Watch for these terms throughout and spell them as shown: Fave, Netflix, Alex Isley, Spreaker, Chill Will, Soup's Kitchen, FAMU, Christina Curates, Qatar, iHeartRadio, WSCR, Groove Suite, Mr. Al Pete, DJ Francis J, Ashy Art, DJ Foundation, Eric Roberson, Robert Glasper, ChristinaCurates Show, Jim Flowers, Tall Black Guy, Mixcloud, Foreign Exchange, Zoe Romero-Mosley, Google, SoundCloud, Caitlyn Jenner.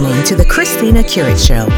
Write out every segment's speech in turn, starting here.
listening to The Christina Curate Show.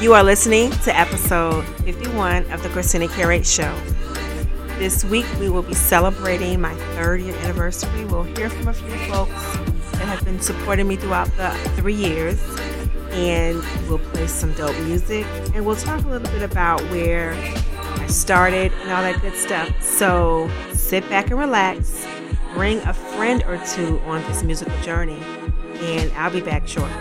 You are listening to episode 51 of the Christina Curate Show. This week we will be celebrating my 3rd year anniversary. We'll hear from a few folks that have been supporting me throughout the 3 years, and we'll play some dope music, and we'll talk a little bit about where I started and all that good stuff. So sit back and relax, bring a friend or two on this musical journey, and I'll be back shortly.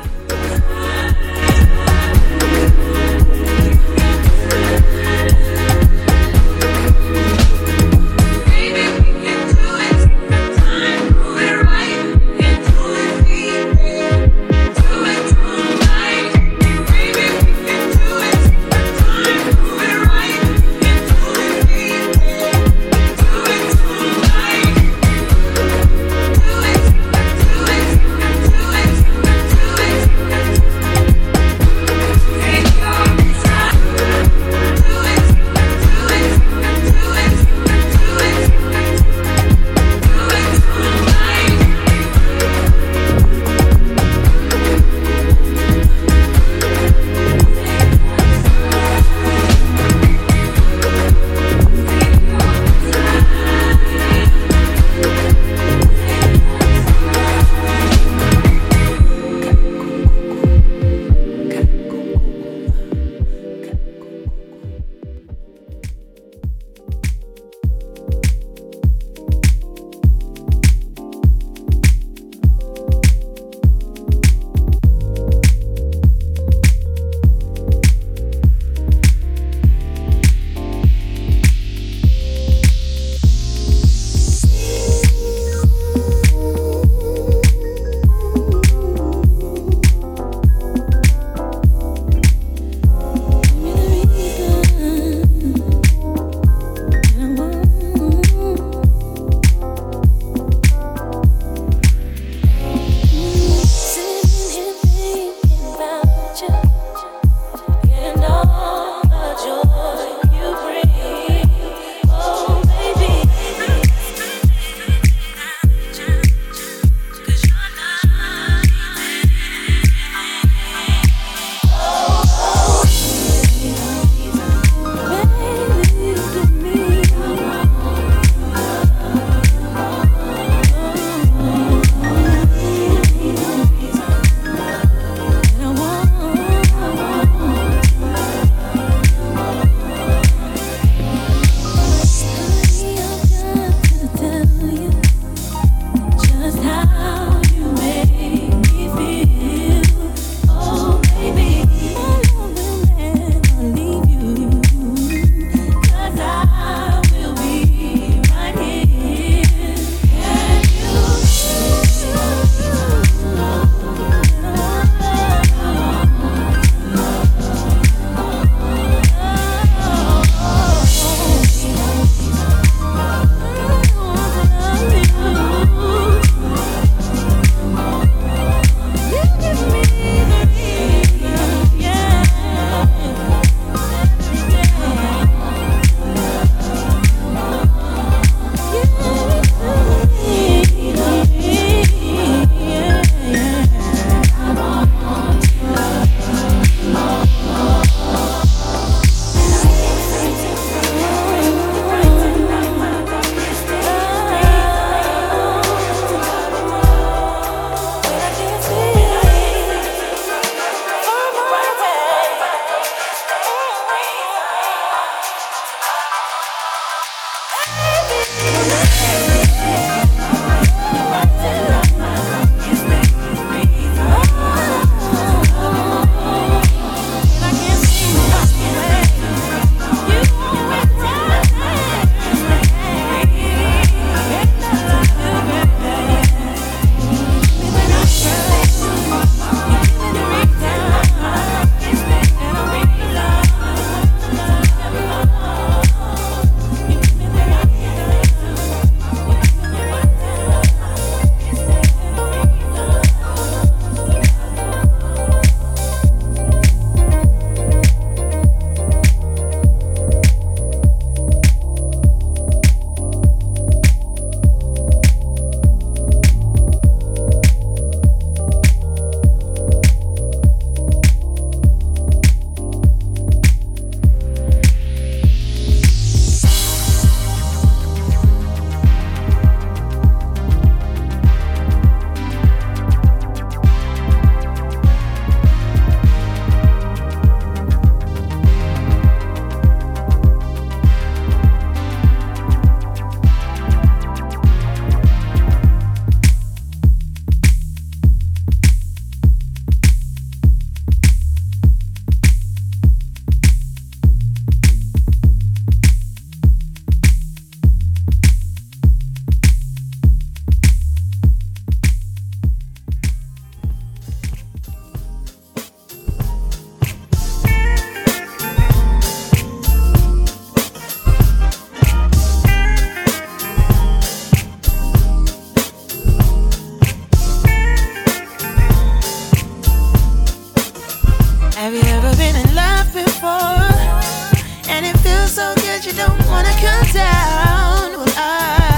but you don't wanna come down. Well, I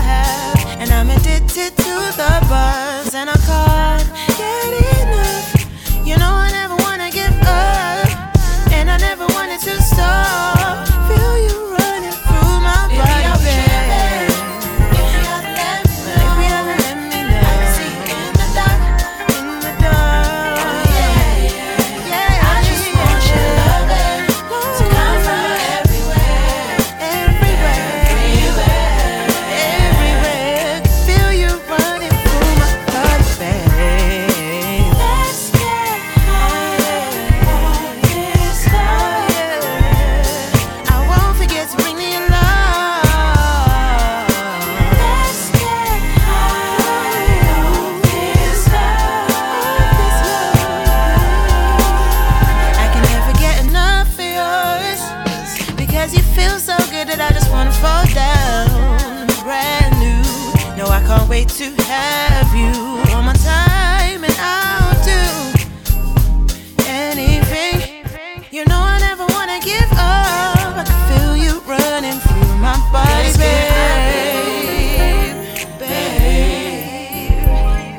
have, and I'm addicted to the buzz, and I can't get enough. You know I never wanna give up, and I never wanted to stop. Feel you running through my body. Baby, I'll let me know. Baby, I'll let me know. I can see you in the dark, in the dark. Oh, yeah, yeah. I just want your love to come from everywhere, everywhere, everywhere, everywhere. Feel you running through my body, babe. Let's get higher, it's higher. I won't forget to bring me your love. Let's get higher, it's higher. I can never get enough of yours, because you feel so good that I just wanna fall down. Brand new, no, I can't wait to have you on my time, and I'll do anything. You know I never wanna give up. I can feel you running through my body, babe. Babe,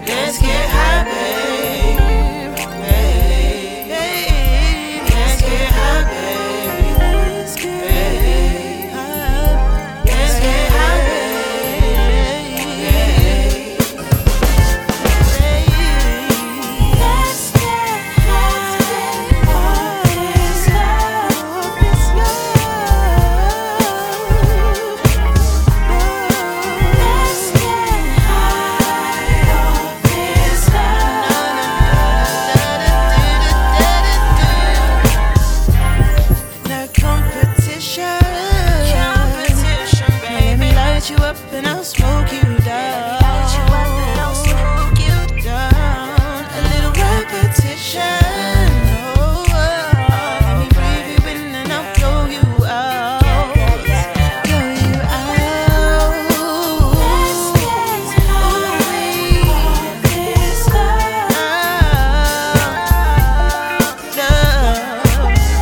let's get high, babe. Babe, let's get high, babe. Let's get high, let's get high, babe. Let's get no competition. Baby, maybe light you up and I'll smoke you down. A little repetition. Oh, let me breathe you in and I'll blow you out. Blow you out. Love, I'm gonna smoke you in. Let's get high off this love. Let's get high off this love. Let's get high, babe. Off this love. Let's get high.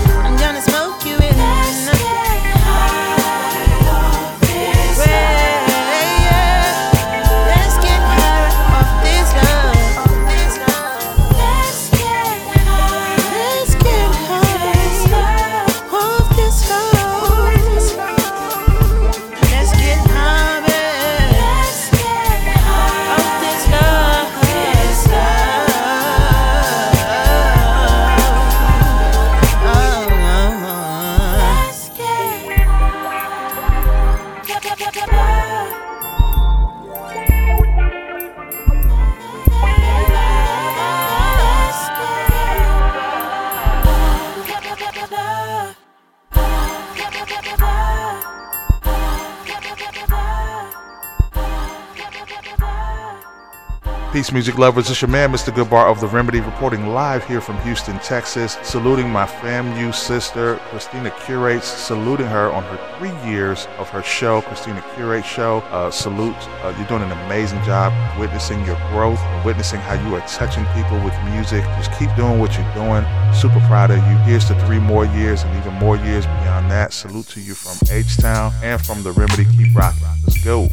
Peace, music lovers. It's your man, Mr. Goodbar of The Remedy, reporting live here from Houston, Texas, saluting my FAMU sister, Christina Curates, saluting her on her 3 years of her show, Christina Curates Show. Salute. You're doing an amazing job witnessing your growth, witnessing how you are touching people with music. Just keep doing what you're doing. Super proud of you. Here's to 3 more years and even more years beyond that. Salute to you from H-Town and from The Remedy. Keep rocking. Let's go.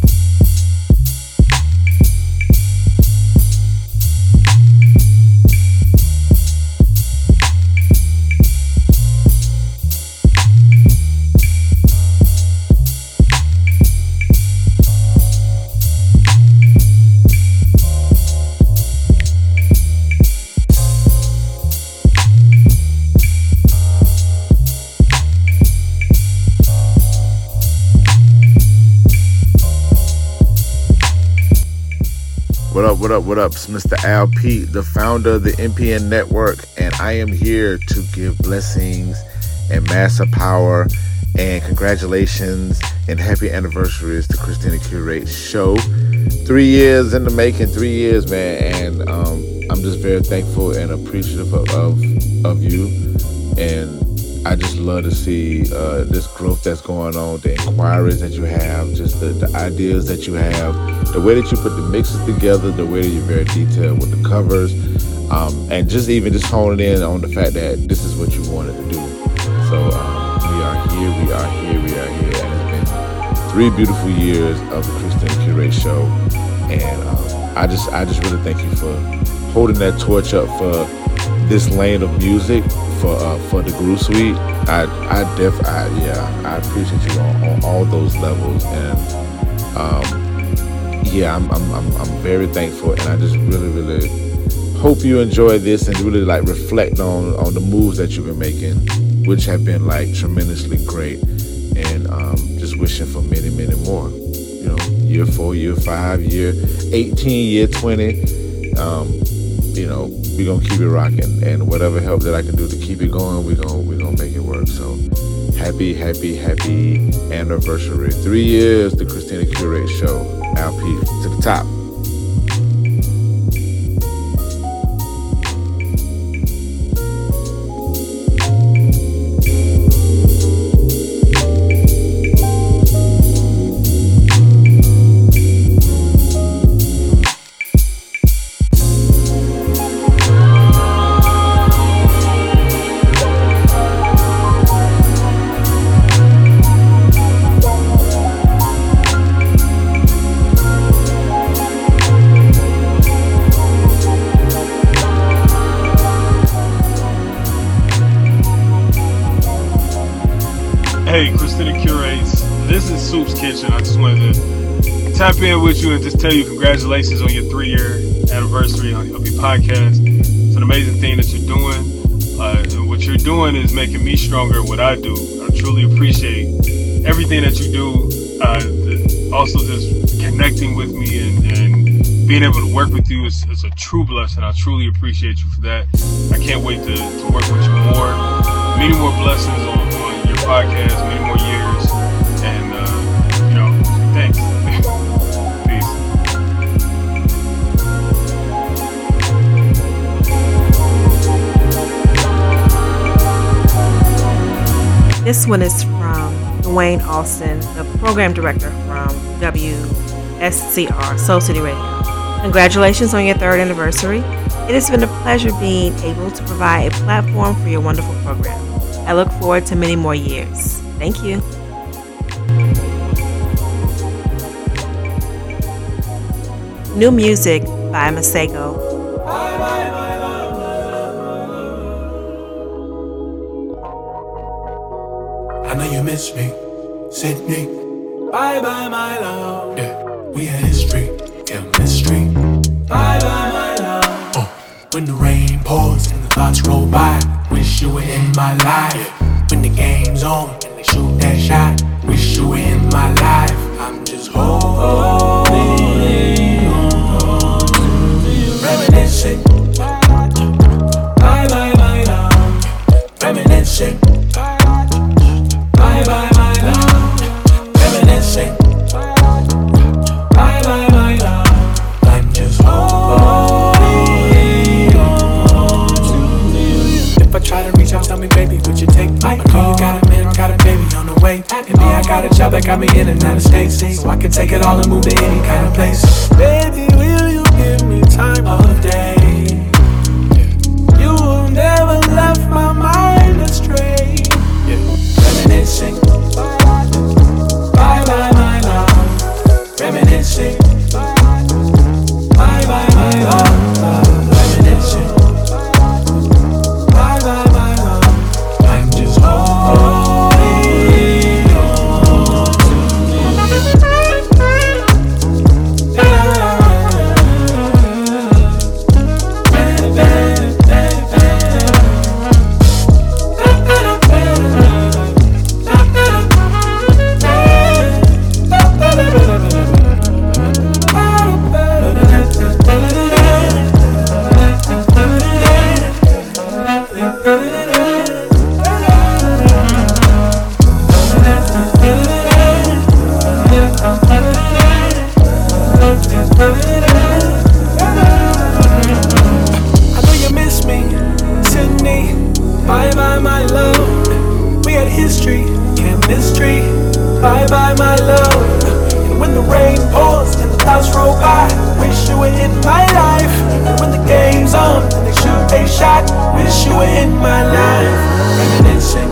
What up, what up, what up? It's Mr. Al Pete, the founder of the MPN Network, and I am here to give blessings and massive power and congratulations and happy anniversaries to Christina Curates Show. 3 years in the making, 3 years, man, and I'm just very thankful and appreciative of you, and I just love to see this growth that's going on, the inquiries that you have, just the ideas that you have. The way that you put the mixes together, the way that you're very detailed with the covers, and just honing in on the fact that this is what you wanted to do. So we are here. here, we are here, we are here. And it's been 3 beautiful years of the ChristinaCurates Show. And I just really thank you for holding that torch up for this lane of music, for the Groove Suite. I appreciate you on all those levels. And I'm very thankful, and I just really hope you enjoy this and really like reflect on the moves that you've been making, which have been like tremendously great. And just wishing for many more, you know, year 4, year 5, year 18, year 20. You know, we're gonna keep it rocking, and whatever help that I can do to keep it going, we're gonna make it work. So happy anniversary. 3 years the ChristinaCurates Show. Al Pete to the top. Tap in with you and just tell you congratulations on your 3-year anniversary of your podcast. It's an amazing thing that you're doing. And what you're doing is making me stronger at what I do. I truly appreciate everything that you do. Also just connecting with me and being able to work with you is a true blessing. I truly appreciate you for that. I can't wait to work with you more. Many more blessings on your podcast, many more years. And, you know, thanks. This one is from Dwayne Alston, the program director from WSCR, Soul City Radio. Congratulations on your 3rd anniversary. It has been a pleasure being able to provide a platform for your wonderful program. I look forward to many more years. Thank you. New music by Masego. Miss me, Sydney. Bye bye, my love. Yeah, we had history, yeah, mystery. Bye bye, my love. When the rain pours and the thoughts roll by, wish you were in my life. Yeah. When the game's on and they shoot that shot, wish you were in my life. I'm just holding on, reminiscing. Bye bye, my love, reminiscing. That got me in and out of states, so I can take it all and move to any kind of place. Baby, will you give me time all day? Yeah. You will never left my mind astray. Yeah. Reminiscing, bye bye my love. Reminiscing, bye bye my love. Reminiscing, bye bye my love. I'm just home. Wish you were in my life. Reminiscing,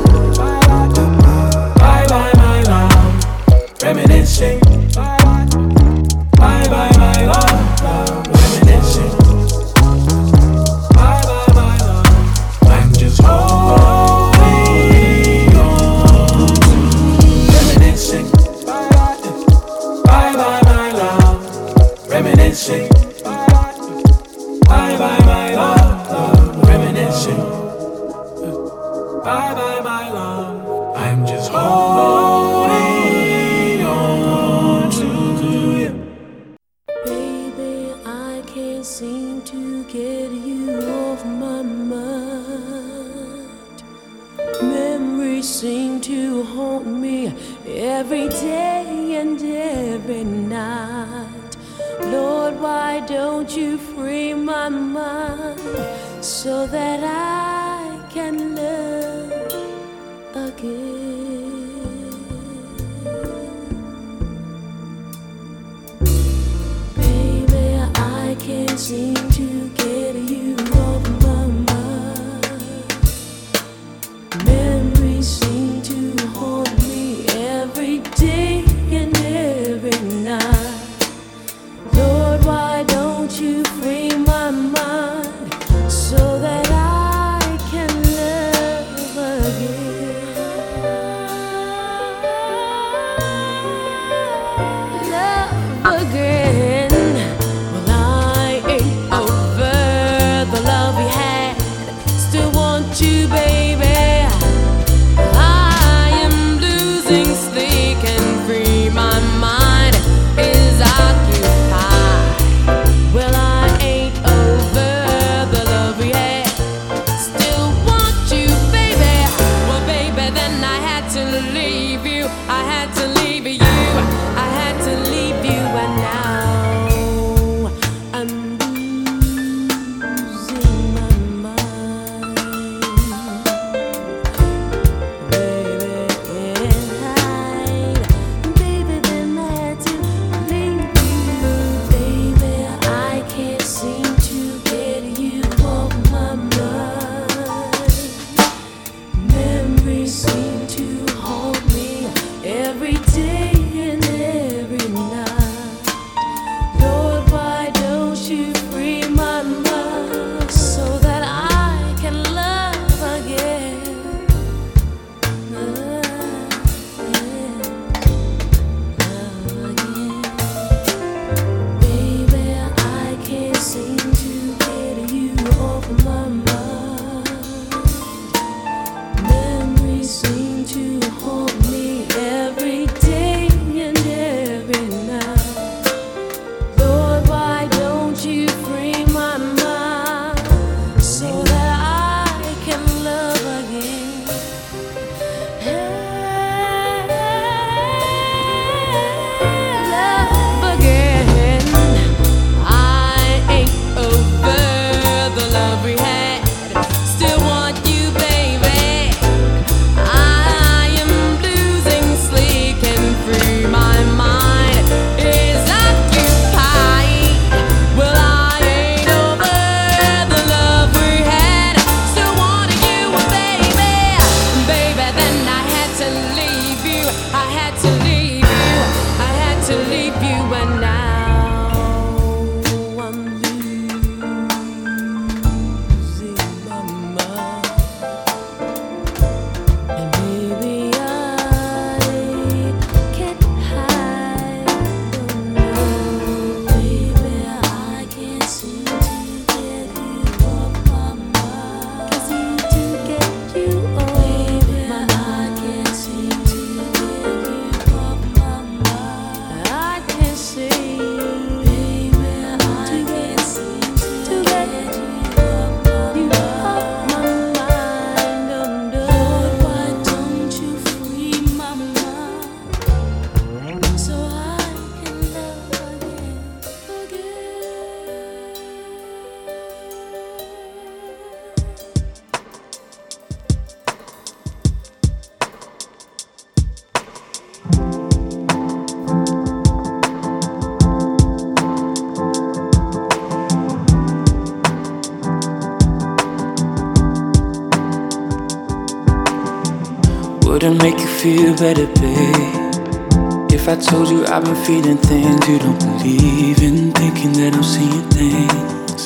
Feel better, babe. If I told you I've been feeling things you don't believe in, thinking that I'm seeing things.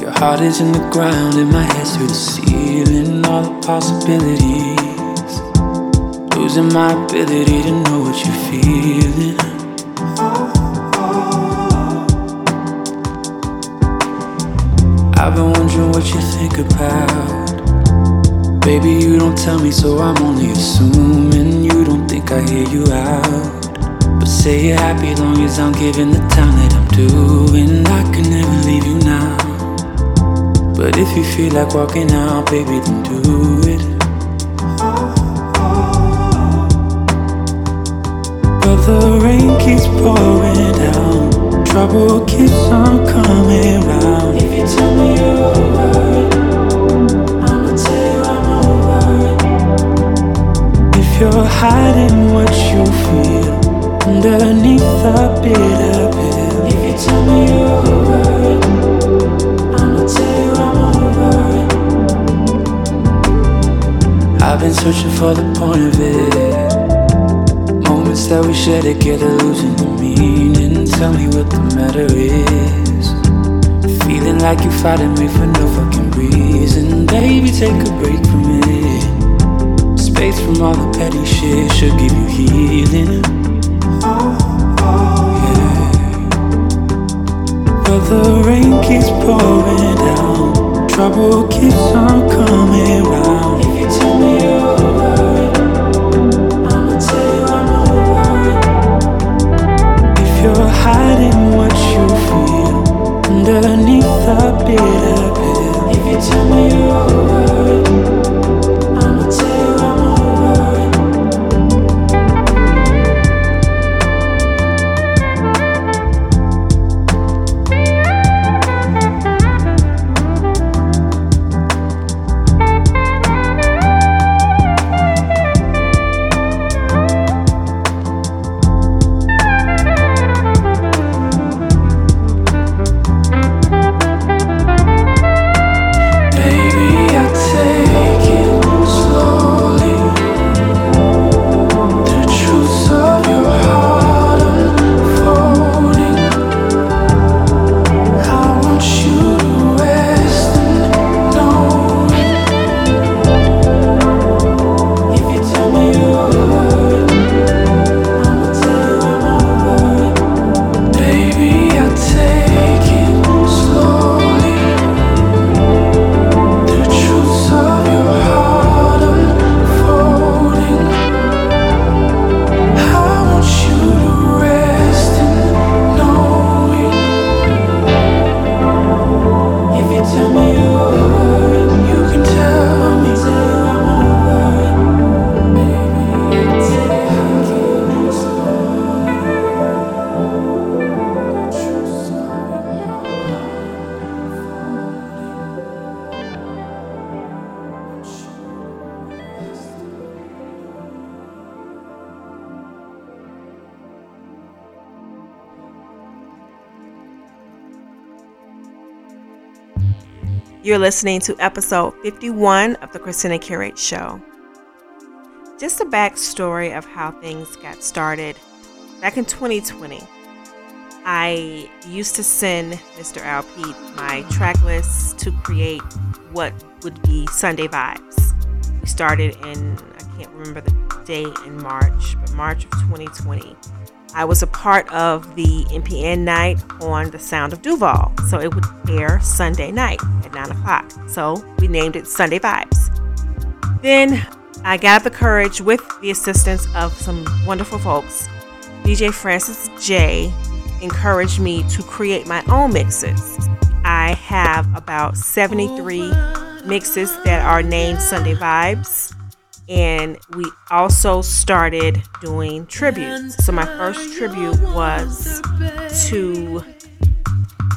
Your heart is in the ground and my head's through the ceiling. All the possibilities, losing my ability to know what you're feeling. I've been wondering what you think about Baby, you don't tell me, so I'm only assuming you don't think I hear you out. But say you're happy long as I'm giving the time that I'm doing. I can never leave you now. But if you feel like walking out, baby, then do it. But the rain keeps pouring down, trouble keeps on coming round. If you tell me you're over it, you're hiding what you feel underneath the bitter pill. If you tell me you're over it, I'ma tell you I'm over it. I've been searching for the point of it. Moments that we share together, losing the meaning. Tell me what the matter is. Feeling like you're fighting me for no fucking reason. Baby, take a break from it. Space from all the petty shit should give you healing. Yeah. But the rain keeps pouring down, trouble keeps on coming round. If you tell me you're over it, I'ma tell you I'm over it. If you're hiding what you feel underneath the bitter pill. If you tell me you're over it, you're listening to episode 51 of the Christina Curates Show. Just a backstory of how things got started. Back in 2020, I used to send Mr. Al Pete my track list to create what would be Sunday Vibes. We started in, I can't remember the day in March, but March of 2020. I was a part of the MPN night on the Sound of Duval, so it would air Sunday night at 9 o'clock. So we named it Sunday Vibes. Then I got the courage, with the assistance of some wonderful folks, DJ Francis J encouraged me to create my own mixes. I have about 73 mixes that are named Sunday Vibes. And we also started doing tributes. So my first tribute was to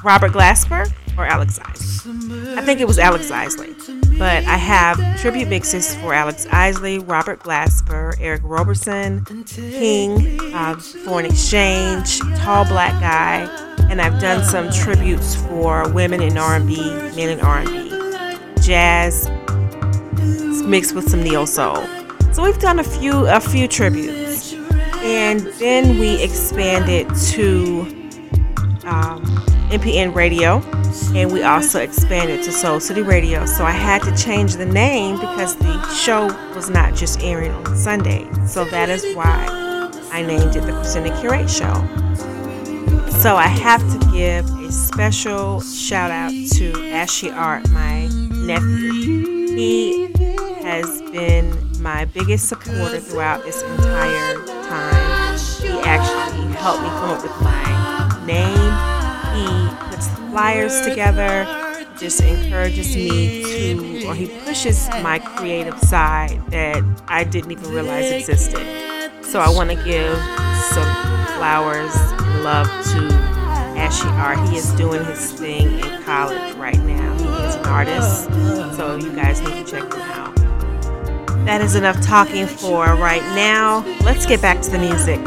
Robert Glasper or Alex Isley. I think it was Alex Isley. But I have tribute mixes for Alex Isley, Robert Glasper, Eric Roberson, King, Foreign Exchange, Tall Black Guy. And I've done some tributes for women in R&B, men in R&B, jazz, mixed with some neo soul. So we've done a few tributes, and then we expanded to MPN Radio, and we also expanded to Soul City Radio. So I had to change the name because the show was not just airing on Sunday. So that is why I named it the Christina Curates Show. So I have to give a special shout out to Ashy Art, my nephew. He has been my biggest supporter throughout this entire time. He actually helped me come up with my name. He puts the flyers together, just encourages me to, or he pushes my creative side that I didn't even realize existed. So I want to give some flowers and love to Ashy Art. He is doing his thing in college right now. He is an artist, so you guys need to check him out. That is enough talking for right now. Let's get back to the music.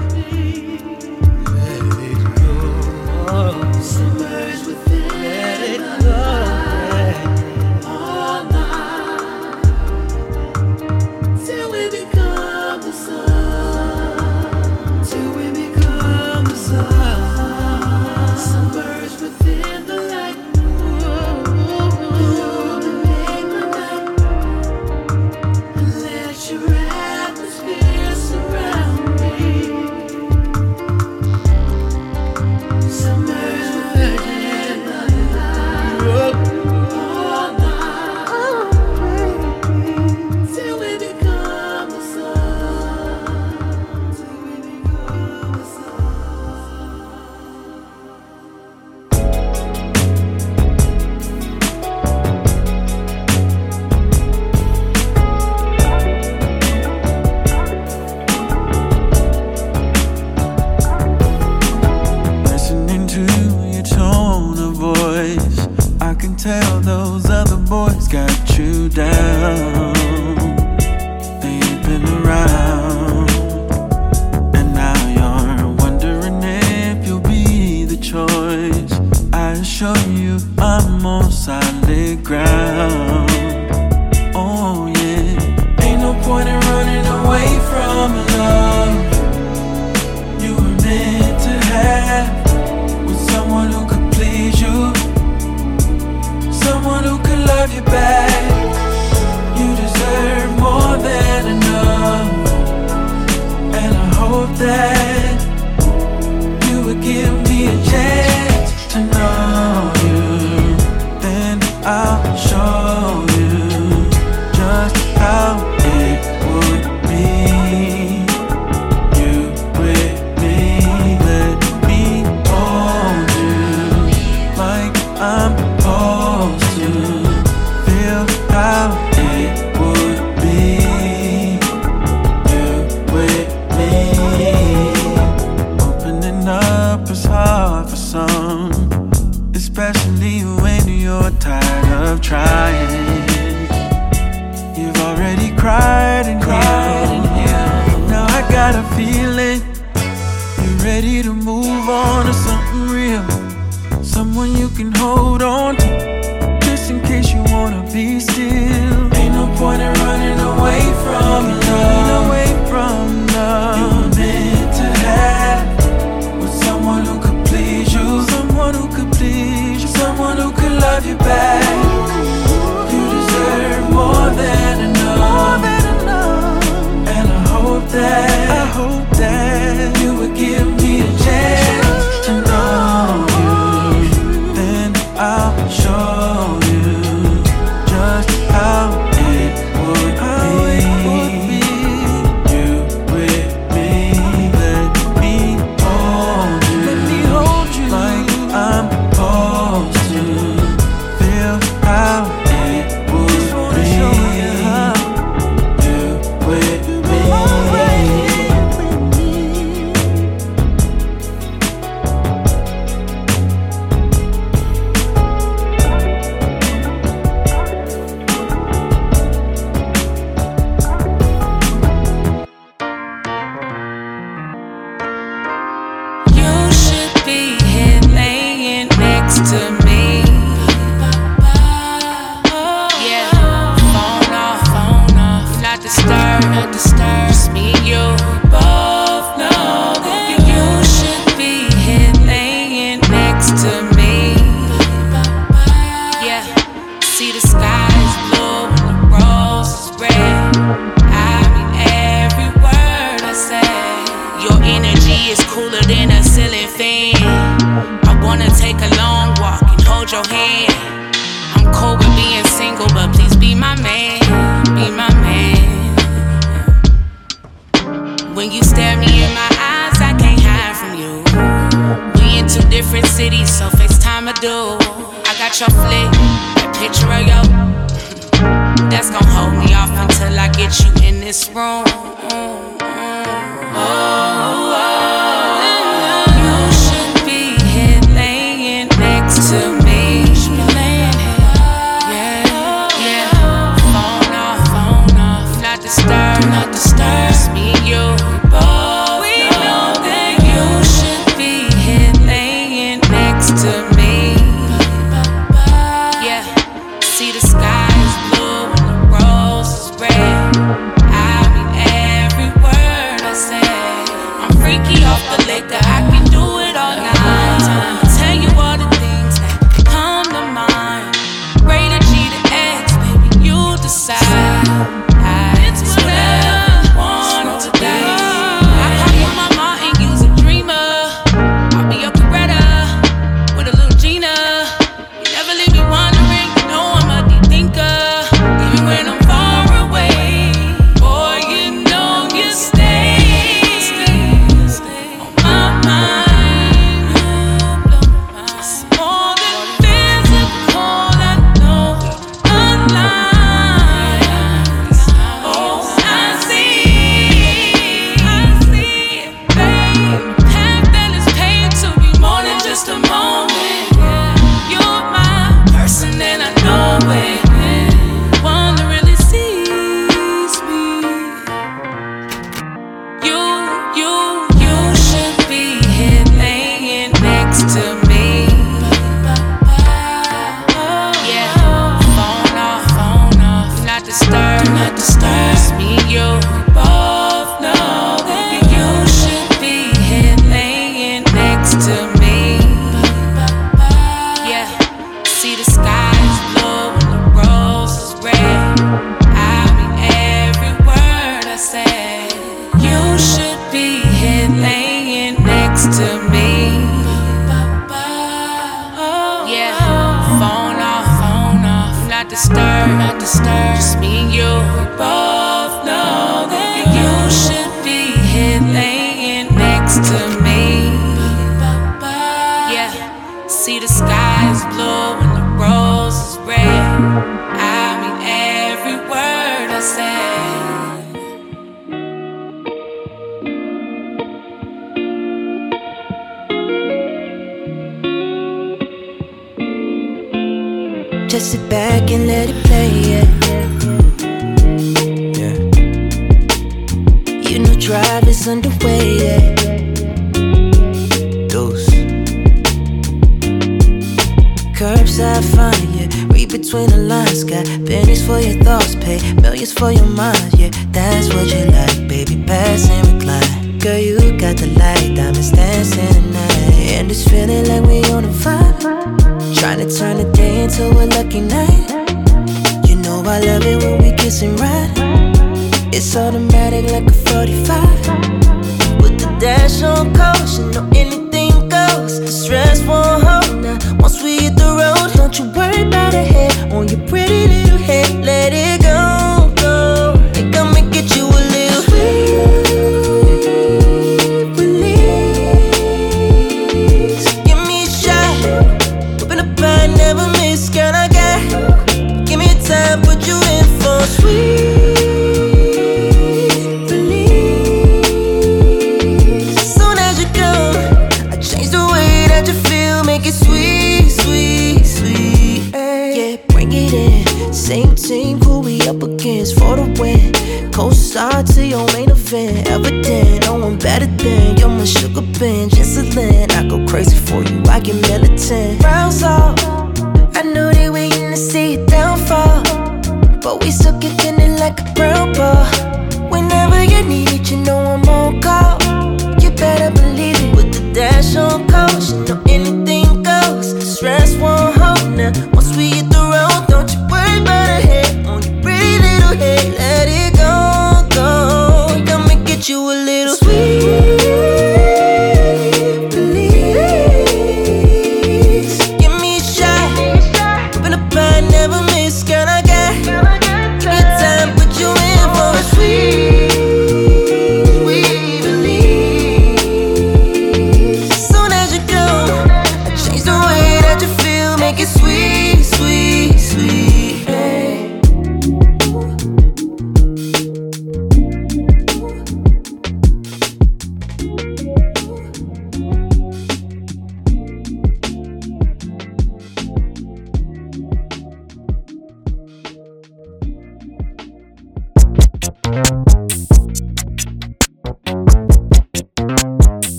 I'm cold with being single, but please be my man, be my man. When you stare me in my eyes, I can't hide from you. We in two different cities, so FaceTime I do. I got your flick, a picture of your. That's gon' hold me off until I get you in this room. Oh, you should be here laying next to me.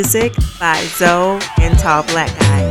music by Zoe and Tall Black Guy.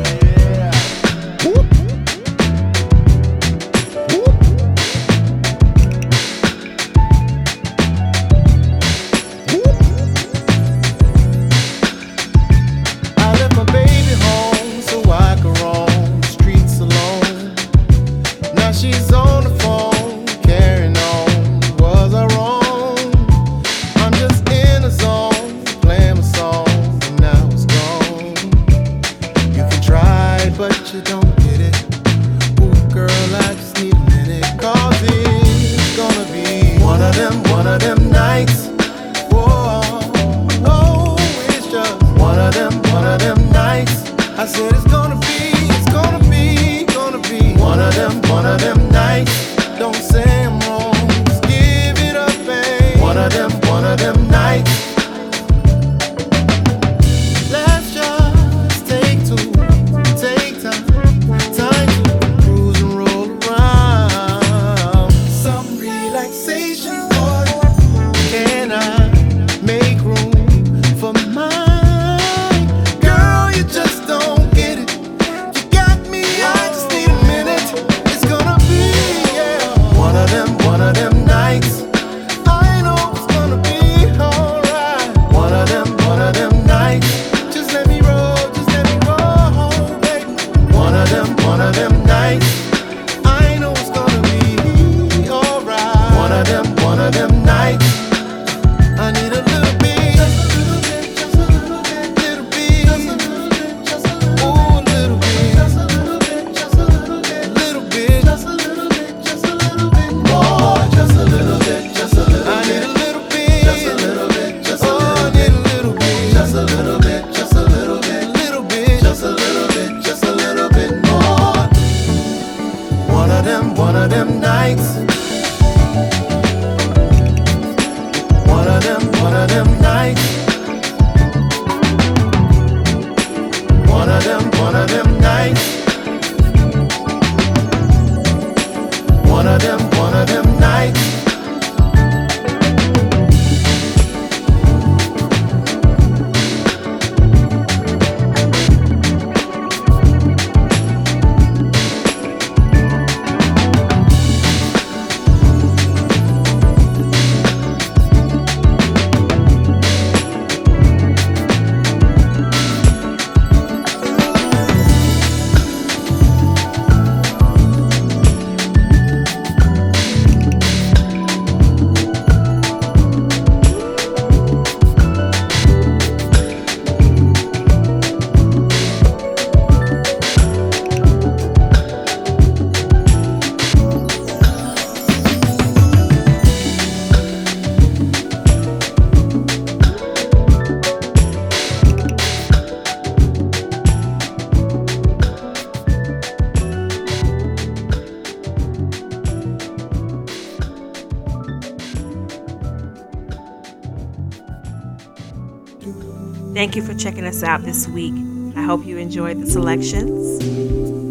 Thank you for checking us out this week. I hope you enjoyed the selections.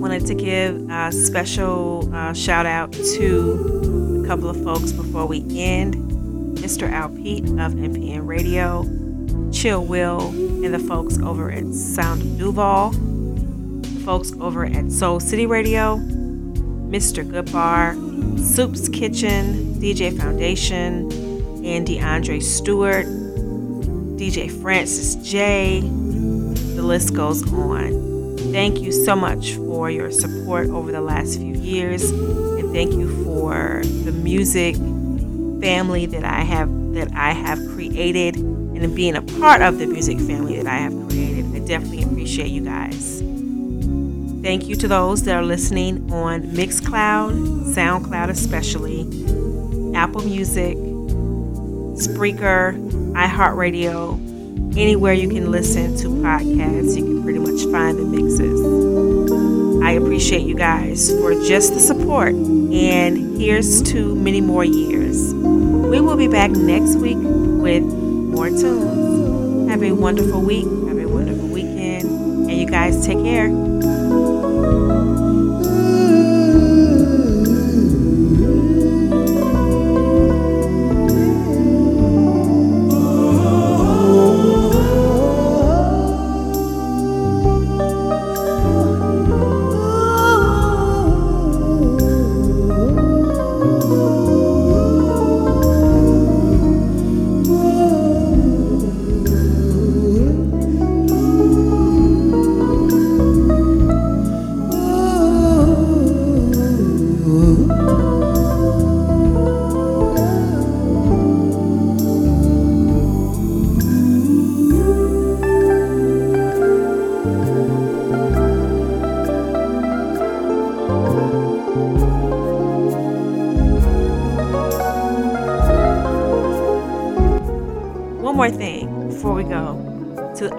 Wanted to give a special shout out to a couple of folks before we end. Mr. Al Pete of MPN Radio, Chill Will, and the folks over at Sound of Duval, the folks over at Soul City Radio, Mr. Goodbar, Soup's Kitchen, DJ Foundation, and DeAndre Stewart, DJ Francis J. The list goes on. Thank you so much for your support over the last few years, and thank you for the music family that I have created and being a part of the music family that I have created. I definitely appreciate you guys. Thank you to those that are listening on Mixcloud, SoundCloud especially, Apple Music, Spreaker, iHeartRadio, anywhere you can listen to podcasts, you can pretty much find the mixes. I appreciate you guys for just the support, and here's to many more years. We will be back next week with more tunes. Have a wonderful week, have a wonderful weekend, and you guys take care.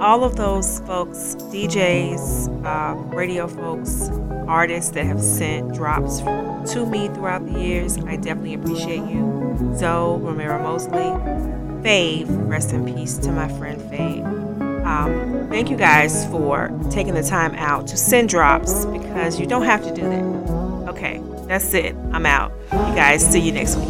all of those folks, DJs, radio folks, artists that have sent drops to me throughout the years, I definitely appreciate you. Zoe Romero-Mosley, Fave, rest in peace to my friend Fave. Thank you guys for taking the time out to send drops, because you don't have to do that. Okay, that's it. I'm out. You guys, see you next week.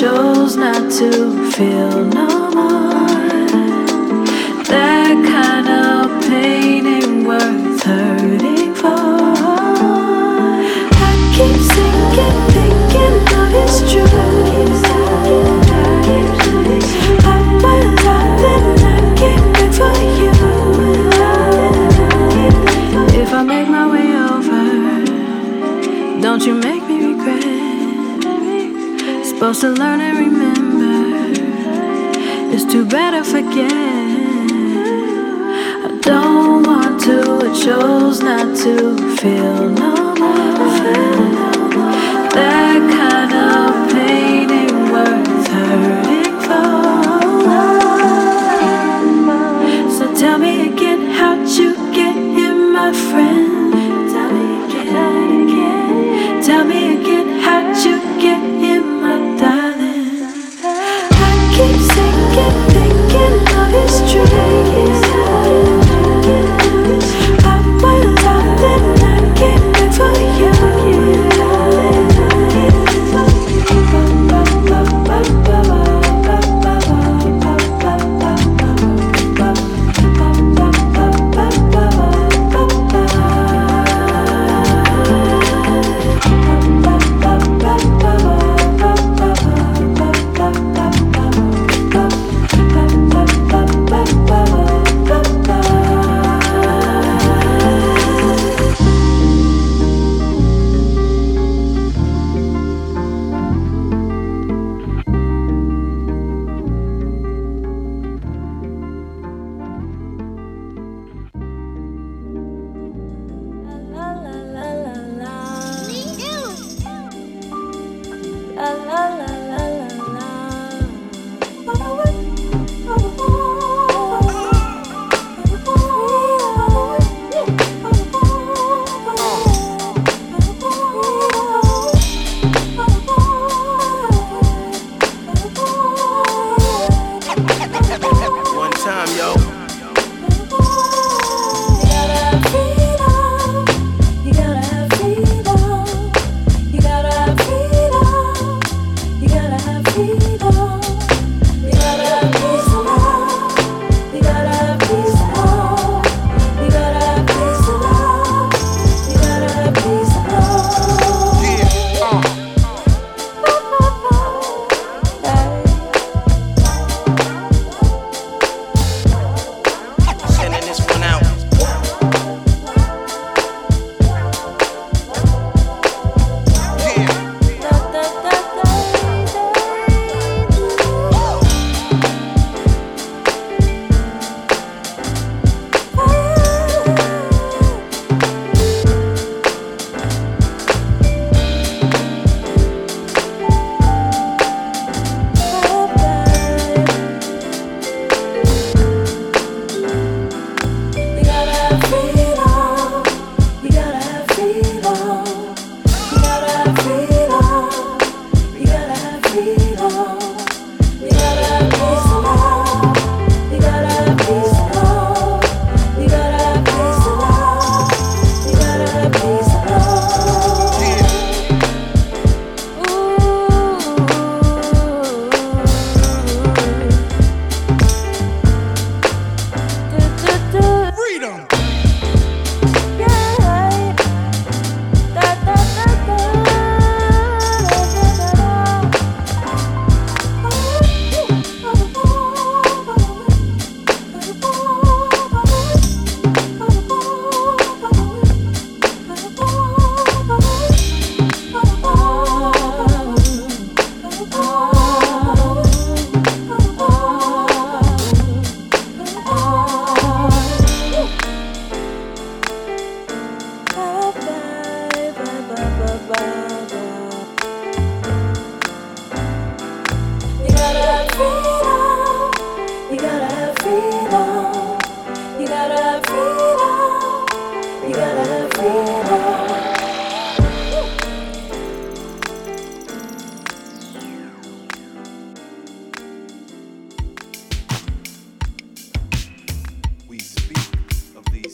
chose not to feel no more. That kind of pain ain't worth hurting for. I keep sinking, thinking love is true. I'm my life and I can't wait for you. If I make my way over, don't you make me regret. Supposed to learn and remember, it's too bad I forget. I don't want to, I chose not to feel no more. That kind of pain ain't worth hurting for. So tell me again, how'd you get here, my friend? Tell me again, tell me again, how'd you get here, my friend?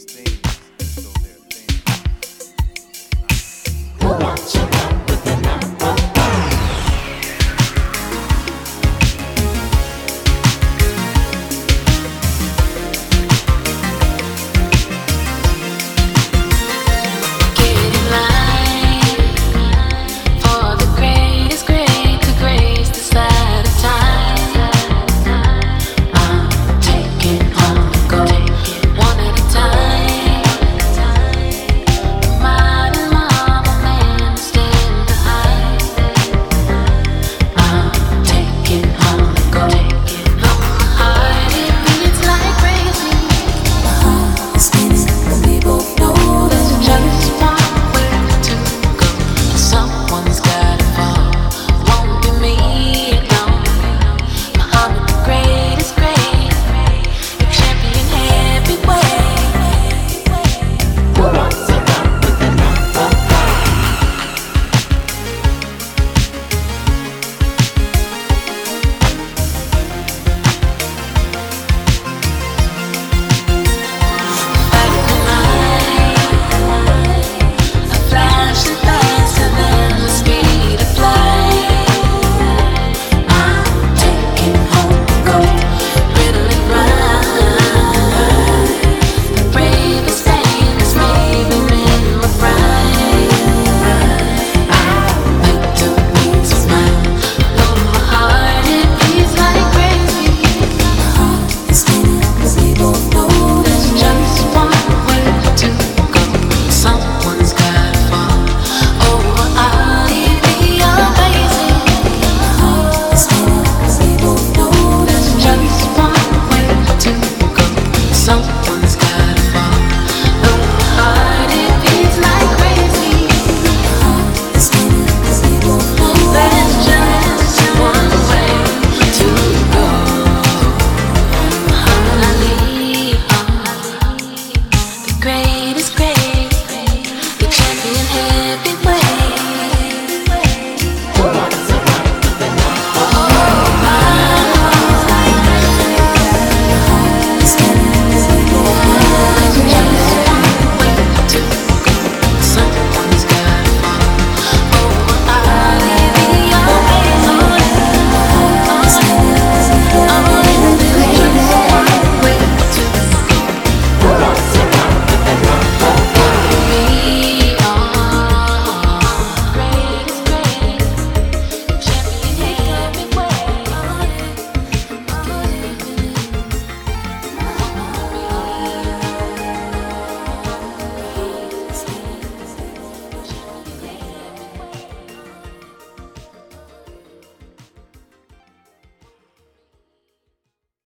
Things